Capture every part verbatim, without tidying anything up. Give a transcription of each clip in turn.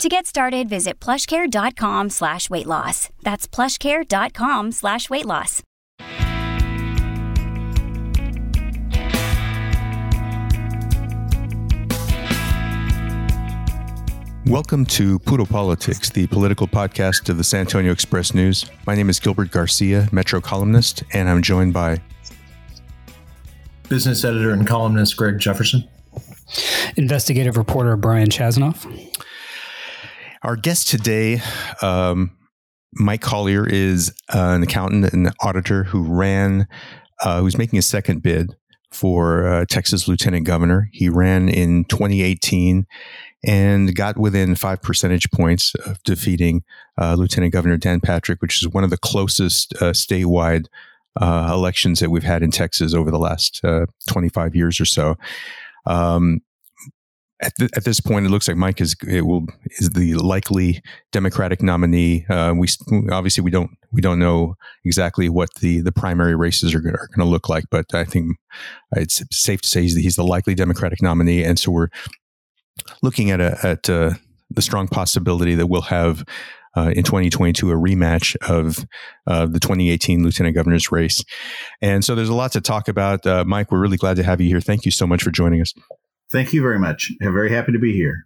To get started, visit plushcare.com slash weight loss. That's plushcare.com slash weight loss. Welcome to Puro Politics, the political podcast of the San Antonio Express News. My name is Gilbert Garcia, Metro columnist, and I'm joined by business editor and columnist Greg Jefferson, investigative reporter Brian Chasnoff. Our guest today, um, Mike Collier, is uh, an accountant and an auditor who ran, uh, who's making a second bid for uh, Texas Lieutenant Governor. He ran in twenty eighteen and got within five percentage points of defeating uh, Lieutenant Governor Dan Patrick, which is one of the closest uh, statewide uh, elections that we've had in Texas over the last uh, twenty-five years or so. Um, At, th- at this point, it looks like Mike is it will is the likely Democratic nominee. Uh, we obviously we don't we don't know exactly what the, the primary races are going to look like, but I think it's safe to say he's the, he's the likely Democratic nominee, and so we're looking at a, at uh, the strong possibility that we'll have uh, in twenty twenty-two a rematch of uh, the twenty eighteen Lieutenant Governor's race. And so there's a lot to talk about. Uh, Mike, we're really glad to have you here. Thank you so much for joining us. Thank you very much. I'm very happy to be here.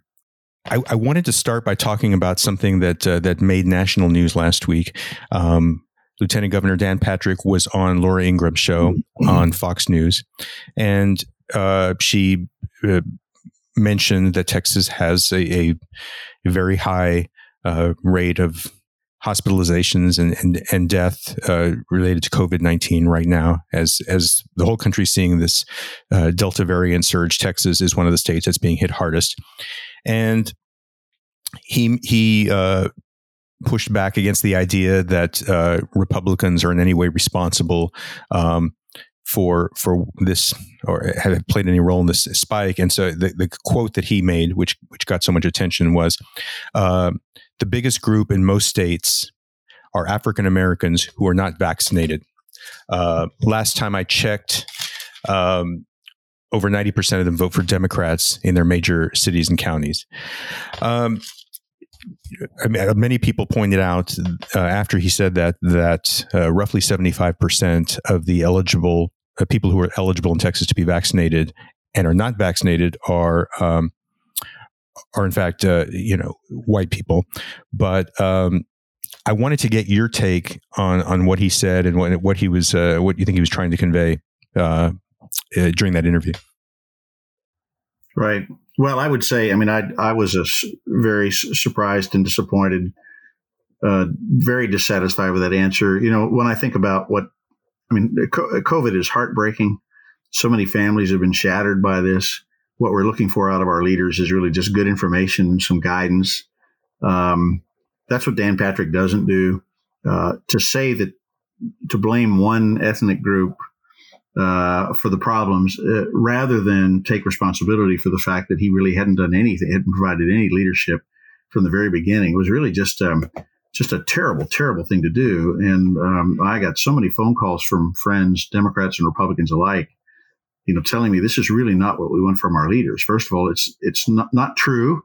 I, I wanted to start by talking about something that uh, that made national news last week. Um, Lieutenant Governor Dan Patrick was on Laura Ingram's show on Fox News, and uh, she uh, mentioned that Texas has a, a very high uh, rate of hospitalizations and and, and death uh, related to COVID nineteen right now, as as the whole country is seeing this uh, Delta variant surge. Texas is one of the states that's being hit hardest, and he he uh, pushed back against the idea that uh, Republicans are in any way responsible um, for for this or have played any role in this spike. And so the, the quote that he made, which which got so much attention, was, Uh, "The biggest group in most states are African Americans who are not vaccinated. Uh, last time I checked, um, over ninety percent of them vote for Democrats in their major cities and counties." Um, I mean, many people pointed out uh, after he said that, that uh, roughly seventy-five percent of the eligible uh, people who are eligible in Texas to be vaccinated and are not vaccinated are um, are in fact, uh, you know, white people. But um, I wanted to get your take on on what he said and what what he was, uh, what you think he was trying to convey uh, uh, during that interview. Right. Well, I would say, I mean, I I was a very surprised and disappointed, uh, very dissatisfied with that answer. You know, when I think about what, I mean, COVID is heartbreaking. So many families have been shattered by this. What we're looking for out of our leaders is really just good information and some guidance. Um, that's what Dan Patrick doesn't do. Uh, to say that, to blame one ethnic group uh, for the problems, uh, rather than take responsibility for the fact that he really hadn't done anything, hadn't provided any leadership from the very beginning, was really just um, just a terrible, terrible thing to do. And um, I got so many phone calls from friends, Democrats and Republicans alike, you know, telling me this is really not what we want from our leaders. First of all, it's it's not, not true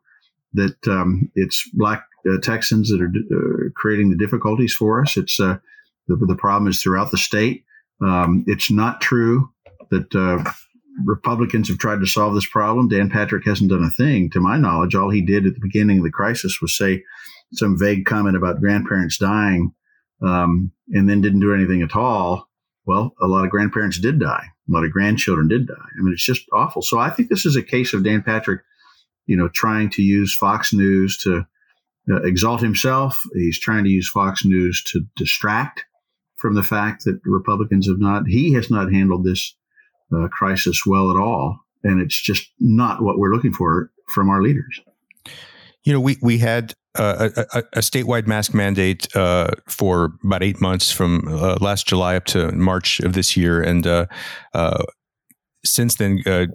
that um, it's black uh, Texans that are d- uh, creating the difficulties for us. It's uh, the, the problem is throughout the state. Um, it's not true that uh, Republicans have tried to solve this problem. Dan Patrick hasn't done a thing, to my knowledge. All he did at the beginning of the crisis was say some vague comment about grandparents dying, um, and then didn't do anything at all. Well, a lot of grandparents did die. A lot of grandchildren did die. I mean, it's just awful. So I think this is a case of Dan Patrick, you know, trying to use Fox News to uh, exalt himself. He's trying to use Fox News to distract from the fact that Republicans have not, he has not handled this uh, crisis well at all. And it's just not what we're looking for from our leaders. You know, we, we had uh, a, a statewide mask mandate uh, for about eight months from uh, last July up to March of this year. And uh, uh, since then, uh,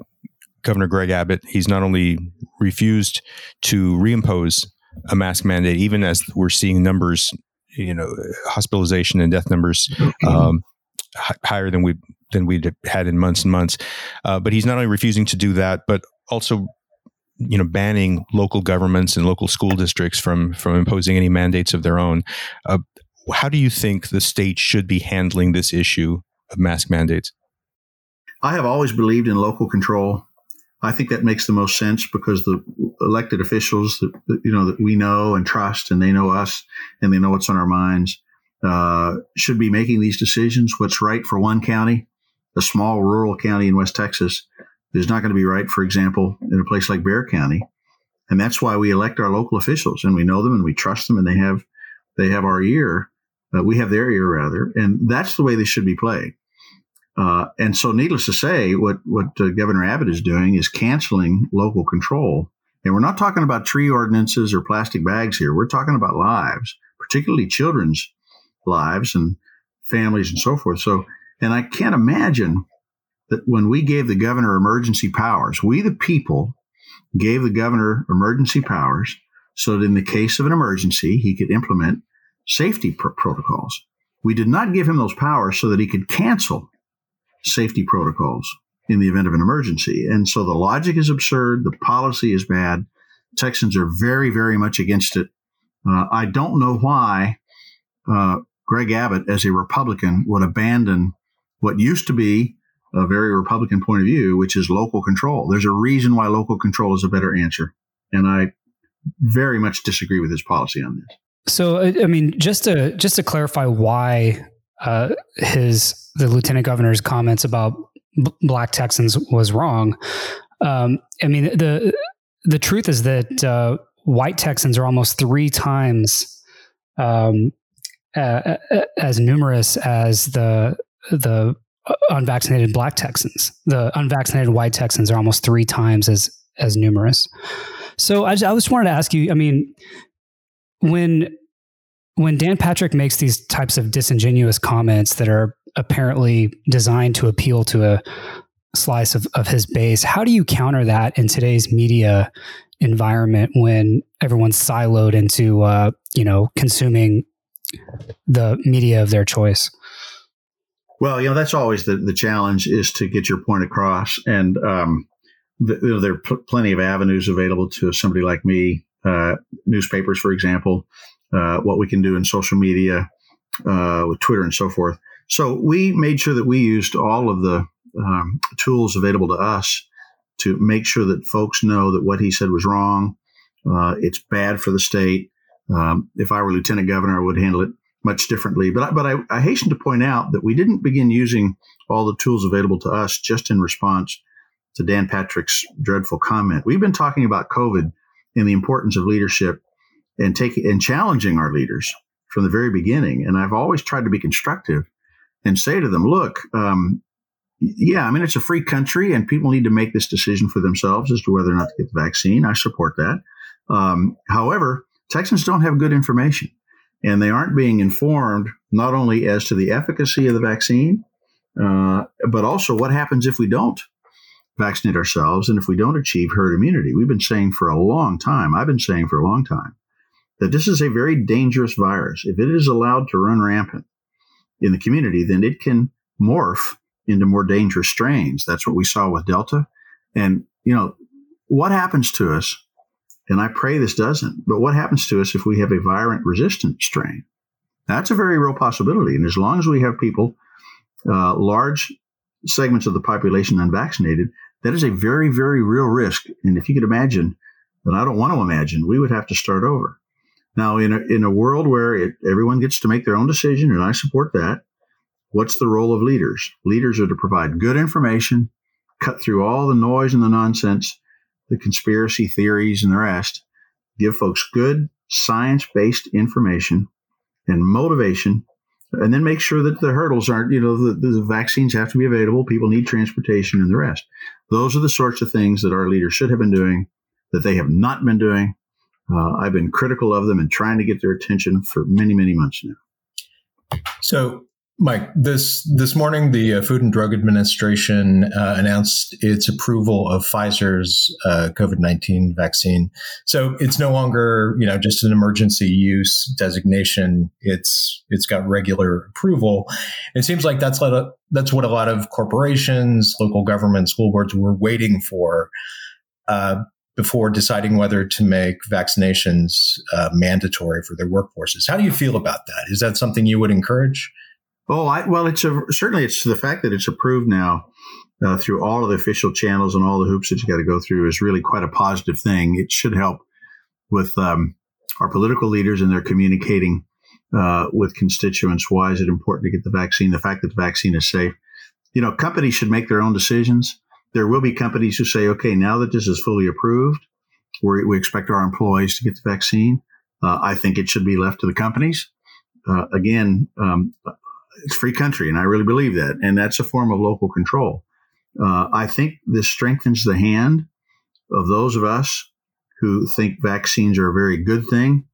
Governor Greg Abbott, he's not only refused to reimpose a mask mandate, even as we're seeing numbers, you know, hospitalization and death numbers um, h- higher than we than we'd had in months and months. Uh, but he's not only refusing to do that, but also, you know, banning local governments and local school districts from from imposing any mandates of their own. Uh, how do you think the state should be handling this issue of mask mandates? I have always believed in local control. I think that makes the most sense because the elected officials that, that you know that we know and trust, and they know us, and they know what's on our minds, uh, should be making these decisions. What's right for one county, a small rural county in West Texas, is not going to be right, for example, in a place like Bexar County. And that's why we elect our local officials, and we know them and we trust them, and they have they have our ear. Uh, we have their ear, rather. And that's the way they should be played. Uh, and so needless to say, what, what uh, Governor Abbott is doing is canceling local control. And we're not talking about tree ordinances or plastic bags here. We're talking about lives, particularly children's lives and families and so forth. So, and I can't imagine that when we gave the governor emergency powers, we the people gave the governor emergency powers so that in the case of an emergency, he could implement safety pr- protocols. We did not give him those powers so that he could cancel safety protocols in the event of an emergency. And so the logic is absurd. The policy is bad. Texans are very, very much against it. Uh, I don't know why uh, Greg Abbott, as a Republican, would abandon what used to be a very Republican point of view, which is local control. There's a reason why local control is a better answer. And I very much disagree with his policy on this. So, I mean, just to just to clarify why uh, his the lieutenant governor's comments about b- black Texans was wrong. Um, I mean, the the truth is that uh, white Texans are almost three times um, uh, as numerous as the the unvaccinated black Texans. The unvaccinated white Texans are almost three times as, as numerous. So I just, I just wanted to ask you, I mean, when, when Dan Patrick makes these types of disingenuous comments that are apparently designed to appeal to a slice of, of his base, how do you counter that in today's media environment when everyone's siloed into, uh, you know, consuming the media of their choice? Well, you know, that's always the, the challenge is to get your point across. And um, the, you know, there are pl- plenty of avenues available to somebody like me, uh, newspapers, for example, uh, what we can do in social media, uh, with Twitter and so forth. So we made sure that we used all of the um, tools available to us to make sure that folks know that what he said was wrong. Uh, it's bad for the state. Um, if I were lieutenant governor, I would handle it much differently. But, but I, I hasten to point out that we didn't begin using all the tools available to us just in response to Dan Patrick's dreadful comment. We've been talking about COVID and the importance of leadership and taking and challenging our leaders from the very beginning. And I've always tried to be constructive and say to them, look, um, yeah, I mean, it's a free country and people need to make this decision for themselves as to whether or not to get the vaccine. I support that. Um, however, Texans don't have good information. And they aren't being informed not only as to the efficacy of the vaccine, uh, but also what happens if we don't vaccinate ourselves and if we don't achieve herd immunity. We've been saying for a long time, I've been saying for a long time, that this is a very dangerous virus. If it is allowed to run rampant in the community, then it can morph into more dangerous strains. That's what we saw with Delta. And, you know, what happens to us? And I pray this doesn't. But what happens to us if we have a virulent resistant strain? That's a very real possibility. And as long as we have people, uh, large segments of the population unvaccinated, that is a very, very real risk. And if you could imagine, and I don't want to imagine, we would have to start over. Now, in a, in a world where it, everyone gets to make their own decision, and I support that, What's the role of leaders? Leaders are to provide good information, cut through all the noise and the nonsense, the conspiracy theories and the rest, give folks good science-based information and motivation, and then make sure that the hurdles aren't, you know, the, the vaccines have to be available, people need transportation and the rest. Those are the sorts of things that our leaders should have been doing that they have not been doing. Uh, I've been critical of them and trying to get their attention for many, many months now. So, Mike, this this morning, the uh, Food and Drug Administration uh, announced its approval of Pfizer's uh, COVID nineteen vaccine. So it's no longer, you know, just an emergency use designation. It's it's got regular approval. It seems like that's let a, that's what a lot of corporations, local governments, school boards were waiting for uh, before deciding whether to make vaccinations uh, mandatory for their workforces. How do you feel about that? Is that something you would encourage? Oh, I, well, it's a, certainly it's the fact that it's approved now uh, through all of the official channels and all the hoops that you got to go through is really quite a positive thing. It should help with um, our political leaders and their communicating uh, with constituents. Why is it important to get the vaccine? The fact that the vaccine is safe. You know, companies should make their own decisions. There will be companies who say, okay, now that this is fully approved, we're, we expect our employees to get the vaccine. Uh, I think it should be left to the companies. Uh, again, um, It's a free country, and I really believe that. And that's a form of local control. Uh, I think this strengthens the hand of those of us who think vaccines are a very good thing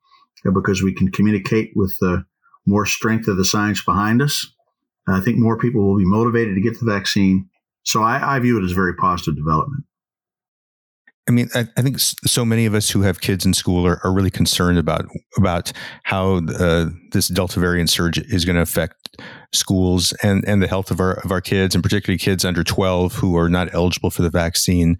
because we can communicate with uh, more strength of the science behind us. I think more people will be motivated to get the vaccine. So I, I view it as a very positive development. I mean, I, I think so many of us who have kids in school are, are really concerned about about how uh, this Delta variant surge is going to affect schools and, and the health of our of our kids, and particularly kids under twelve who are not eligible for the vaccine.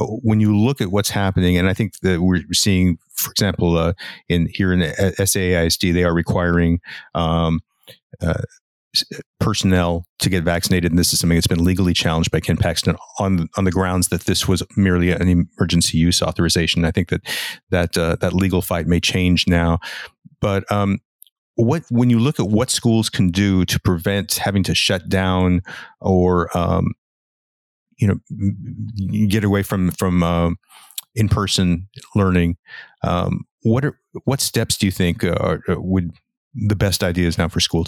When you look at what's happening, and I think that we're seeing, for example, uh, in here in S A I S D, they are requiring um, uh, personnel to get vaccinated, and this is something that's been legally challenged by Ken Paxton on on the grounds that this was merely an emergency use authorization. I think that that uh, that legal fight may change now, but um, what when you look at what schools can do to prevent having to shut down or um, you know get away from from um, in-person learning, um, what are what steps do you think are, would the best ideas now for schools?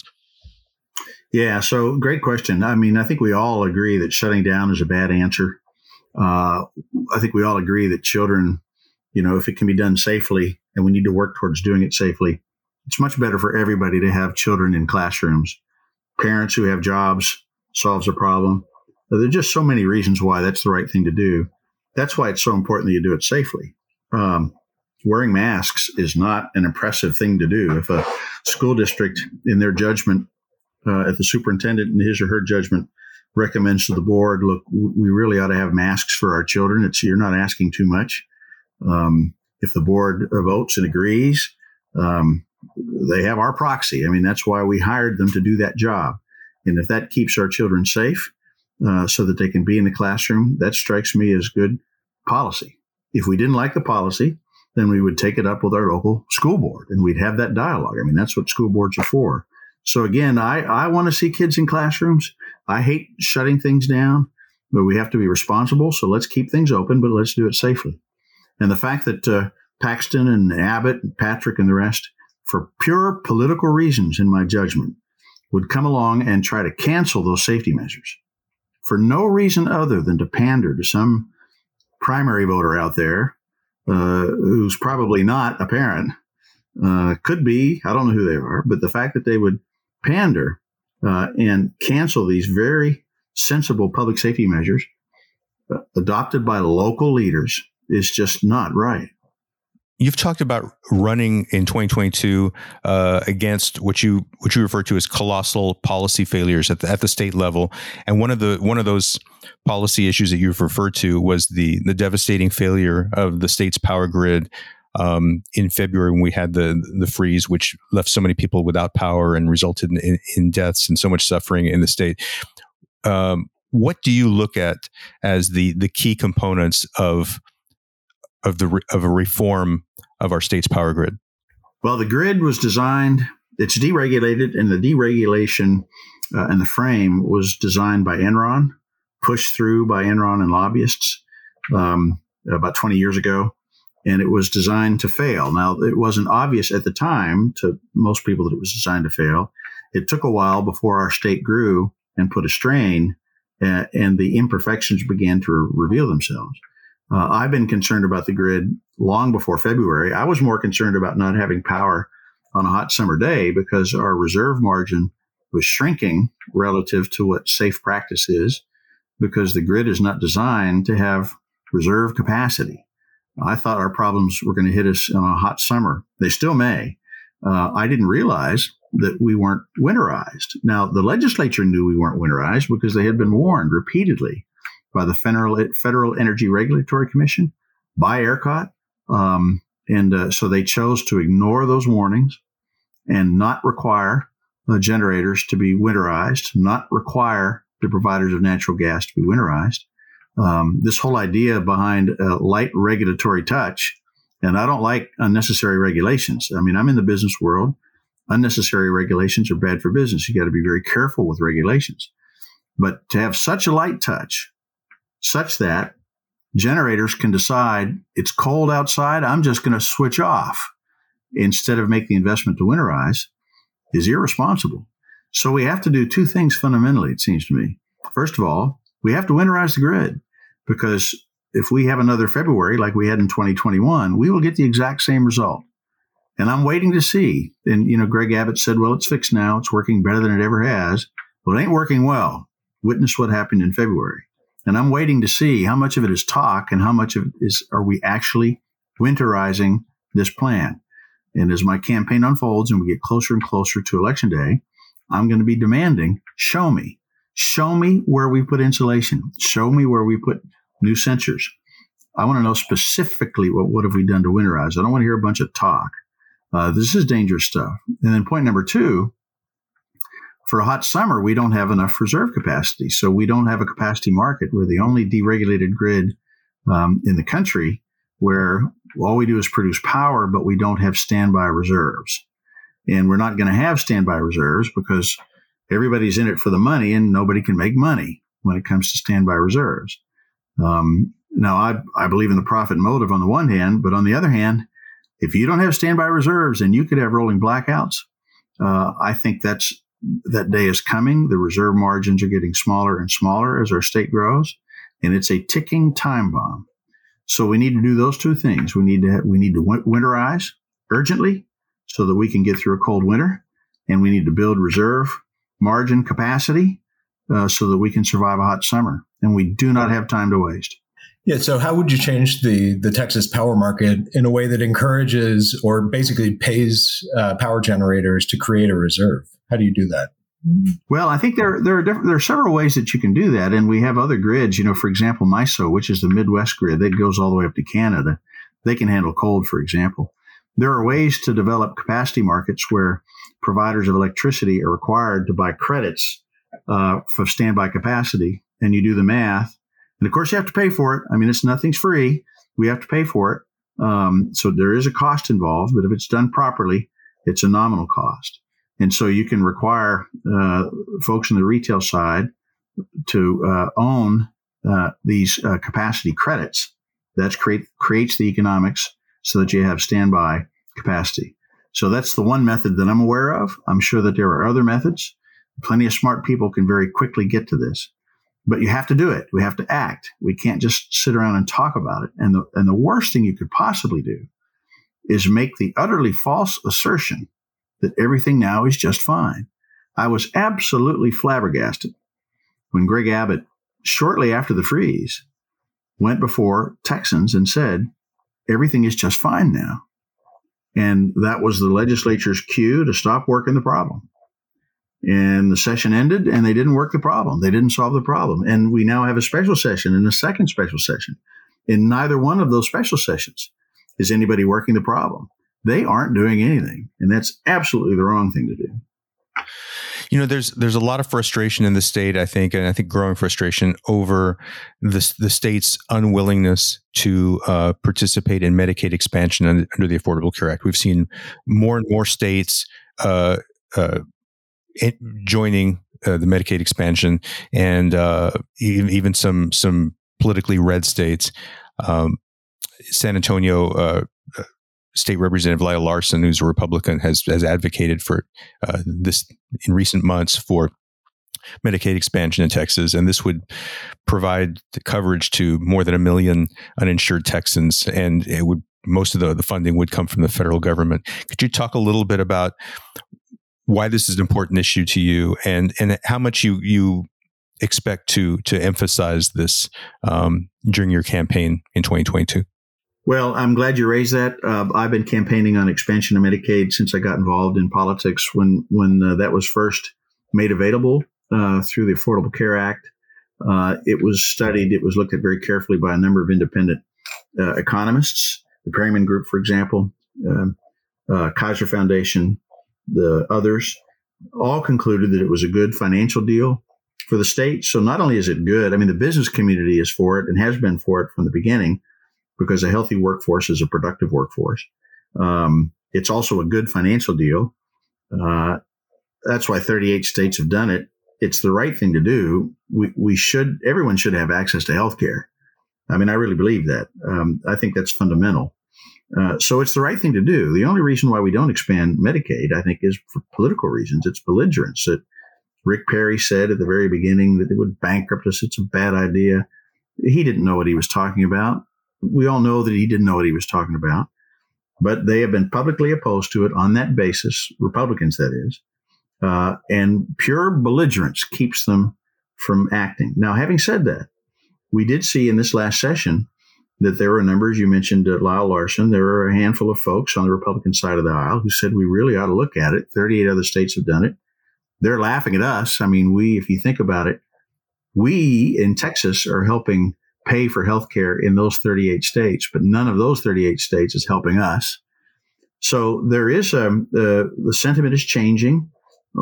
Yeah, so great question. I mean, I think we all agree that shutting down is a bad answer. Uh, I think we all agree that children, you know, if it can be done safely, and we need to work towards doing it safely, it's much better for everybody to have children in classrooms. Parents who have jobs solves a problem. There are just so many reasons why that's the right thing to do. That's why it's so important that you do it safely. Um, wearing masks is not an impressive thing to do. If a school district, in their judgment, Uh, if the superintendent in his or her judgment recommends to the board, look, we really ought to have masks for our children. It's, you're not asking too much. Um, if the board votes and agrees, um, they have our proxy. I mean, that's why we hired them to do that job. And if that keeps our children safe uh, so that they can be in the classroom, that strikes me as good policy. If we didn't like the policy, then we would take it up with our local school board and we'd have that dialogue. I mean, that's what school boards are for. So again, I, I want to see kids in classrooms. I hate shutting things down, but we have to be responsible. So let's keep things open, but let's do it safely. And the fact that uh, Paxton and Abbott and Patrick and the rest, for pure political reasons, in my judgment, would come along and try to cancel those safety measures for no reason other than to pander to some primary voter out there uh, who's probably not a parent. Uh, could be, I don't know who they are, but the fact that they would pander uh, and cancel these very sensible public safety measures uh, adopted by local leaders is just not right. You've talked about running in twenty twenty-two uh, against what you what you refer to as colossal policy failures at the, at the state level, and one of the one of those policy issues that you've referred to was the the devastating failure of the state's power grid. Um, in February, when we had the the freeze, which left so many people without power and resulted in, in, in deaths and so much suffering in the state, um, what do you look at as the the key components of of the of a reform of our state's power grid? Well, the grid was designed; it's deregulated, and the deregulation uh, and the frame was designed by Enron, pushed through by Enron and lobbyists um, about twenty years ago, and it was designed to fail. Now, it wasn't obvious at the time to most people that it was designed to fail. It took a while before our state grew and put a strain, uh, and the imperfections began to re- reveal themselves. Uh, I've been concerned about the grid long before February. I was more concerned about not having power on a hot summer day because our reserve margin was shrinking relative to what safe practice is, because the grid is not designed to have reserve capacity. I thought our problems were going to hit us on a hot summer. They still may. Uh, I didn't realize that we weren't winterized. Now, the legislature knew we weren't winterized because they had been warned repeatedly by the Federal, Federal Energy Regulatory Commission, by ERCOT. Um, and uh, so they chose to ignore those warnings and not require the generators to be winterized, not require the providers of natural gas to be winterized. Um, this whole idea behind a light regulatory touch, and I don't like unnecessary regulations. I mean, I'm in the business world. Unnecessary regulations are bad for business. You got to be very careful with regulations. But to have such a light touch, such that generators can decide it's cold outside, I'm just going to switch off instead of make the investment to winterize, is irresponsible. So we have to do two things fundamentally, it seems to me. First of all, we have to winterize the grid, because if we have another February like we had in twenty twenty-one, we will get the exact same result. And I'm waiting to see. And, you know, Greg Abbott said, well, it's fixed now. It's working better than it ever has. Well, it ain't working well. Witness what happened in February. And I'm waiting to see how much of it is talk and how much of it is, are we actually winterizing this plan? And as my campaign unfolds and we get closer and closer to Election Day, I'm going to be demanding, show me. Show me where we put insulation. Show me where we put new sensors. I want to know specifically what, what have we done to winterize. I don't want to hear a bunch of talk. Uh, this is dangerous stuff. And then point number two, for a hot summer, we don't have enough reserve capacity. So we don't have a capacity market. We're the only deregulated grid um, in the country where all we do is produce power, but we don't have standby reserves. And we're not going to have standby reserves because everybody's in it for the money and nobody can make money when it comes to standby reserves. Um, now, I, I believe in the profit motive on the one hand, but on the other hand, if you don't have standby reserves and you could have rolling blackouts, uh, I think that's that day is coming. The reserve margins are getting smaller and smaller as our state grows, and it's a ticking time bomb. So we need to do those two things. We need to have, we need to winterize urgently so that we can get through a cold winter, and we need to build reserve margin capacity uh, so that we can survive a hot summer. And we do not have time to waste. Yeah. So how would you change the the Texas power market in a way that encourages or basically pays uh, power generators to create a reserve? How do you do that? Well, I think there there are different, there are several ways that you can do that. And we have other grids, you know, for example, MISO, which is the Midwest grid that goes all the way up to Canada. They can handle cold, for example. There are ways to develop capacity markets where providers of electricity are required to buy credits uh, for standby capacity. And you do the math. And of course, you have to pay for it. I mean, it's nothing's free. We have to pay for it. Um, so there is a cost involved, but if it's done properly, it's a nominal cost. And so you can require uh, folks on the retail side to uh, own uh, these uh, capacity credits. That create, creates the economics so that you have standby capacity. So that's the one method that I'm aware of. I'm sure that there are other methods. Plenty of smart people can very quickly get to this. But you have to do it. We have to act. We can't just sit around and talk about it. And the, and the worst thing you could possibly do is make the utterly false assertion that everything now is just fine. I was absolutely flabbergasted when Greg Abbott, shortly after the freeze, went before Texans and said, everything is just fine now. And that was the legislature's cue to stop working the problem. And the session ended, and they didn't work the problem. They didn't solve the problem. And we now have a special session and a second special session. In neither one of those special sessions is anybody working the problem. They aren't doing anything, and that's absolutely the wrong thing to do. You know, there's there's a lot of frustration in the state, I think, and I think growing frustration over the, the state's unwillingness to uh, participate in Medicaid expansion under, under the Affordable Care Act. We've seen more and more states uh, uh, joining uh, the Medicaid expansion, and uh, even, even some some politically red states. Um, San Antonio uh, State Representative Lyle Larson, who's a Republican, has has advocated for uh, this in recent months for Medicaid expansion in Texas, and this would provide the coverage to more than a million uninsured Texans, and it would most of the, the funding would come from the federal government. Could you talk a little bit about why this is an important issue to you, and and how much you you expect to to emphasize this um, during your campaign in twenty twenty-two? Well, I'm glad you raised that. Uh, I've been campaigning on expansion of Medicaid since I got involved in politics when when uh, that was first made available. Uh, through the Affordable Care Act. Uh, it was studied, it was looked at very carefully by a number of independent uh, economists, the Perryman Group, for example, uh, uh, Kaiser Foundation, the others, all concluded that it was a good financial deal for the state. So not only is it good, I mean, the business community is for it and has been for it from the beginning, because a healthy workforce is a productive workforce. Um, it's also a good financial deal. Uh, that's why thirty-eight states have done it. It's the right thing to do. We we should, everyone should have access to healthcare. I mean, I really believe that. Um, I think that's fundamental. Uh, so it's the right thing to do. The only reason why we don't expand Medicaid, I think, is for political reasons. It's belligerence. That Rick Perry said at the very beginning that it would bankrupt us. It's a bad idea. He didn't know what he was talking about. We all know that he didn't know what he was talking about. But they have been publicly opposed to it on that basis, Republicans, that is. Uh, and pure belligerence keeps them from acting. Now, having said that, we did see in this last session that there were numbers. You mentioned uh, Lyle Larson. There were a handful of folks on the Republican side of the aisle who said we really ought to look at it. thirty-eight other states have done it. They're laughing at us. I mean, we, if you think about it, we in Texas are helping pay for health care in those thirty-eight states, but none of those thirty-eight states is helping us. So there is a, uh, the sentiment is changing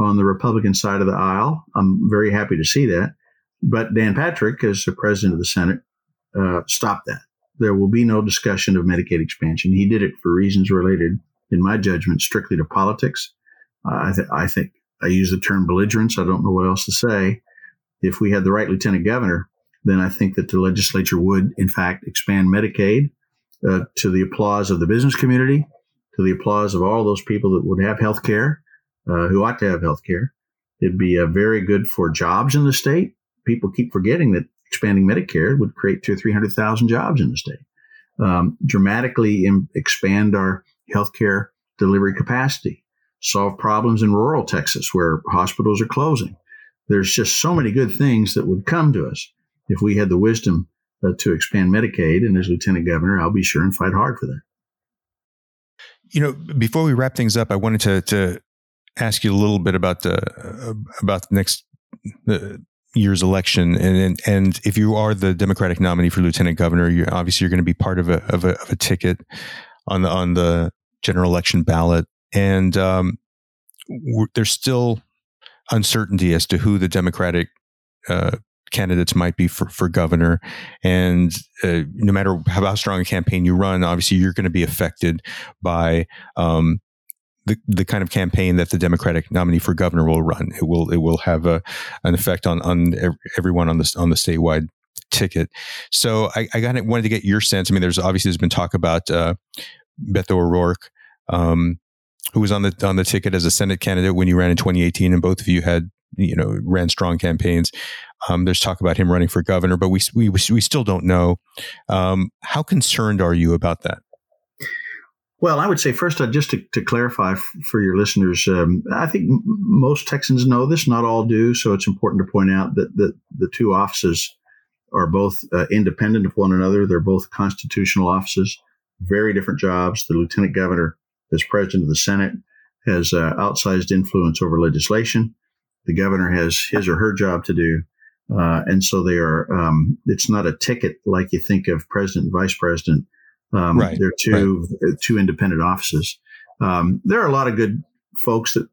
on the Republican side of the aisle. I'm very happy to see that. But Dan Patrick, as the president of the Senate, uh, stopped that. There will be no discussion of Medicaid expansion. He did it for reasons related, in my judgment, strictly to politics. Uh, I, th- I think I use the term belligerence. I don't know what else to say. If we had the right lieutenant governor, then I think that the legislature would, in fact, expand Medicaid uh, to the applause of the business community, to the applause of all those people that would have health care. Uh, who ought to have health care. It'd be uh, very good for jobs in the state. People keep forgetting that expanding Medicare would create two or three hundred thousand jobs in the state, um, dramatically im- expand our health care delivery capacity, solve problems in rural Texas where hospitals are closing. There's just so many good things that would come to us if we had the wisdom uh, to expand Medicaid. And as lieutenant governor, I'll be sure and fight hard for that. You know, before we wrap things up, I wanted to, to ask you a little bit about the uh, about the next uh, year's election, and, and and if you are the Democratic nominee for lieutenant governor, you obviously you're going to be part of a of a, of a ticket on the on the general election ballot, and um, there's still uncertainty as to who the Democratic uh, candidates might be for, for governor, and uh, no matter how strong a campaign you run, obviously you're going to be affected by Um, The, the kind of campaign that the Democratic nominee for governor will run. It will it will have a, an effect on on everyone on the on the statewide ticket. So I, I got it, wanted to get your sense. I mean, there's obviously there's been talk about uh, Beto O'Rourke, um, who was on the on the ticket as a Senate candidate when you ran in twenty eighteen, and both of you had you know ran strong campaigns. Um, there's talk about him running for governor, but we we we still don't know. Um, how concerned are you about that? Well, I would say first, uh, just to, to clarify f- for your listeners, um, I think m- most Texans know this, not all do. So it's important to point out that the, the two offices are both uh, independent of one another. They're both constitutional offices, very different jobs. The lieutenant governor, as president of the Senate, has uh, outsized influence over legislation. The governor has his or her job to do. Uh, and so they are, um, it's not a ticket like you think of president and vice president. Um, right, they're two right. two independent offices. Um, there are a lot of good folks that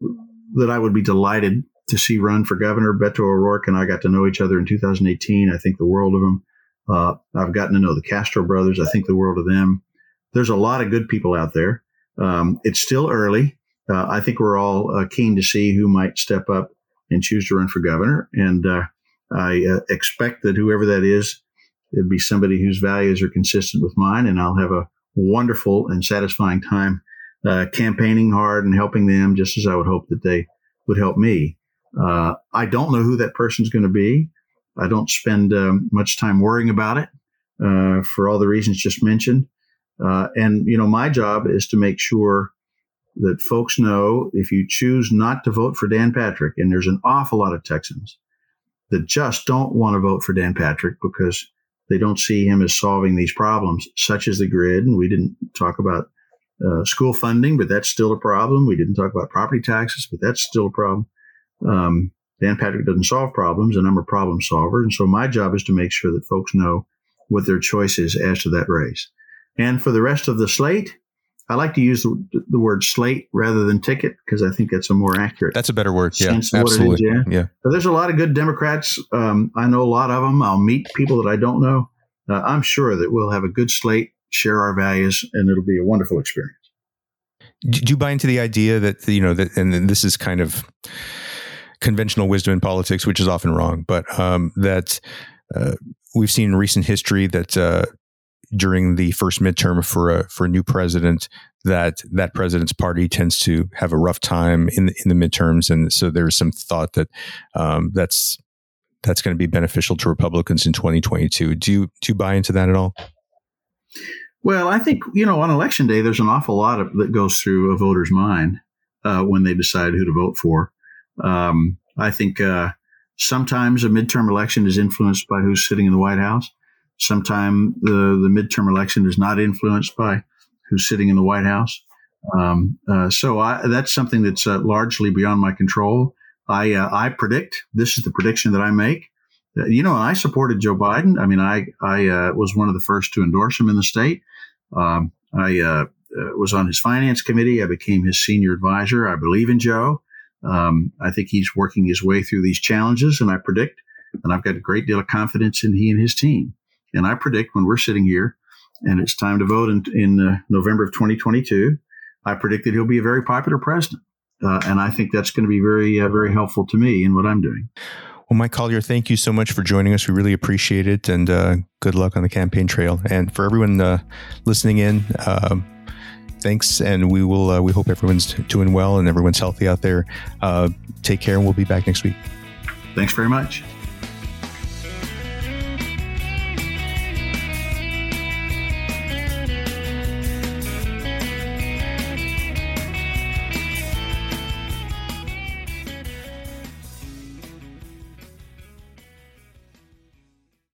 that I would be delighted to see run for governor. Beto O'Rourke and I got to know each other in two thousand eighteen. I think the world of them. Uh, I've gotten to know the Castro brothers. I think the world of them. There's a lot of good people out there. Um, it's still early. Uh, I think we're all uh, keen to see who might step up and choose to run for governor. And uh, I uh, expect that whoever that is, it'd be somebody whose values are consistent with mine, and I'll have a wonderful and satisfying time uh, campaigning hard and helping them, just as I would hope that they would help me. Uh, I don't know who that person's going to be. I don't spend um, much time worrying about it uh, for all the reasons just mentioned. Uh, and, you know, my job is to make sure that folks know, if you choose not to vote for Dan Patrick, and there's an awful lot of Texans that just don't want to vote for Dan Patrick because they don't see him as solving these problems, such as the grid. And we didn't talk about uh, school funding, but that's still a problem. We didn't talk about property taxes, but that's still a problem. Um, Dan Patrick doesn't solve problems, and I'm a problem solver. And so my job is to make sure that folks know what their choice is as to that race. And for the rest of the slate, I like to use the, the word slate rather than ticket, because I think that's a more accurate. That's a better word. Sense yeah, of absolutely. What it is, yeah. yeah. So there's a lot of good Democrats. Um, I know a lot of them. I'll meet people that I don't know. Uh, I'm sure that we'll have a good slate, share our values, and it'll be a wonderful experience. Do you buy into the idea that, you know, that, and this is kind of conventional wisdom in politics, which is often wrong, but um, that uh, we've seen in recent history that uh, during the first midterm for a for a new president, that that president's party tends to have a rough time in the, in the midterms, and so there's some thought that um, that's that's going to be beneficial to Republicans in twenty twenty-two. Do you do you buy into that at all? Well, I think, you know, on election day, there's an awful lot of, that goes through a voter's mind uh, when they decide who to vote for. Um, I think uh, sometimes a midterm election is influenced by who's sitting in the White House. Sometimes the, the midterm election is not influenced by who's sitting in the White House. Um, uh, so I, that's something that's uh, largely beyond my control. I uh, I predict, this is the prediction that I make. Uh, you know, I supported Joe Biden. I mean, I, I uh, was one of the first to endorse him in the state. Um, I uh, was on his finance committee. I became his senior advisor. I believe in Joe. Um, I think he's working his way through these challenges, and I predict, and I've got a great deal of confidence in he and his team. And I predict when we're sitting here and it's time to vote in, in uh, November of twenty twenty-two, I predict that he'll be a very popular president. Uh, and I think that's going to be very, uh, very helpful to me in what I'm doing. Well, Mike Collier, thank you so much for joining us. We really appreciate it. And uh, good luck on the campaign trail. And for everyone uh, listening in, um, thanks. And we will, uh, we hope everyone's doing well and everyone's healthy out there. Uh, take care, and we'll be back next week. Thanks very much.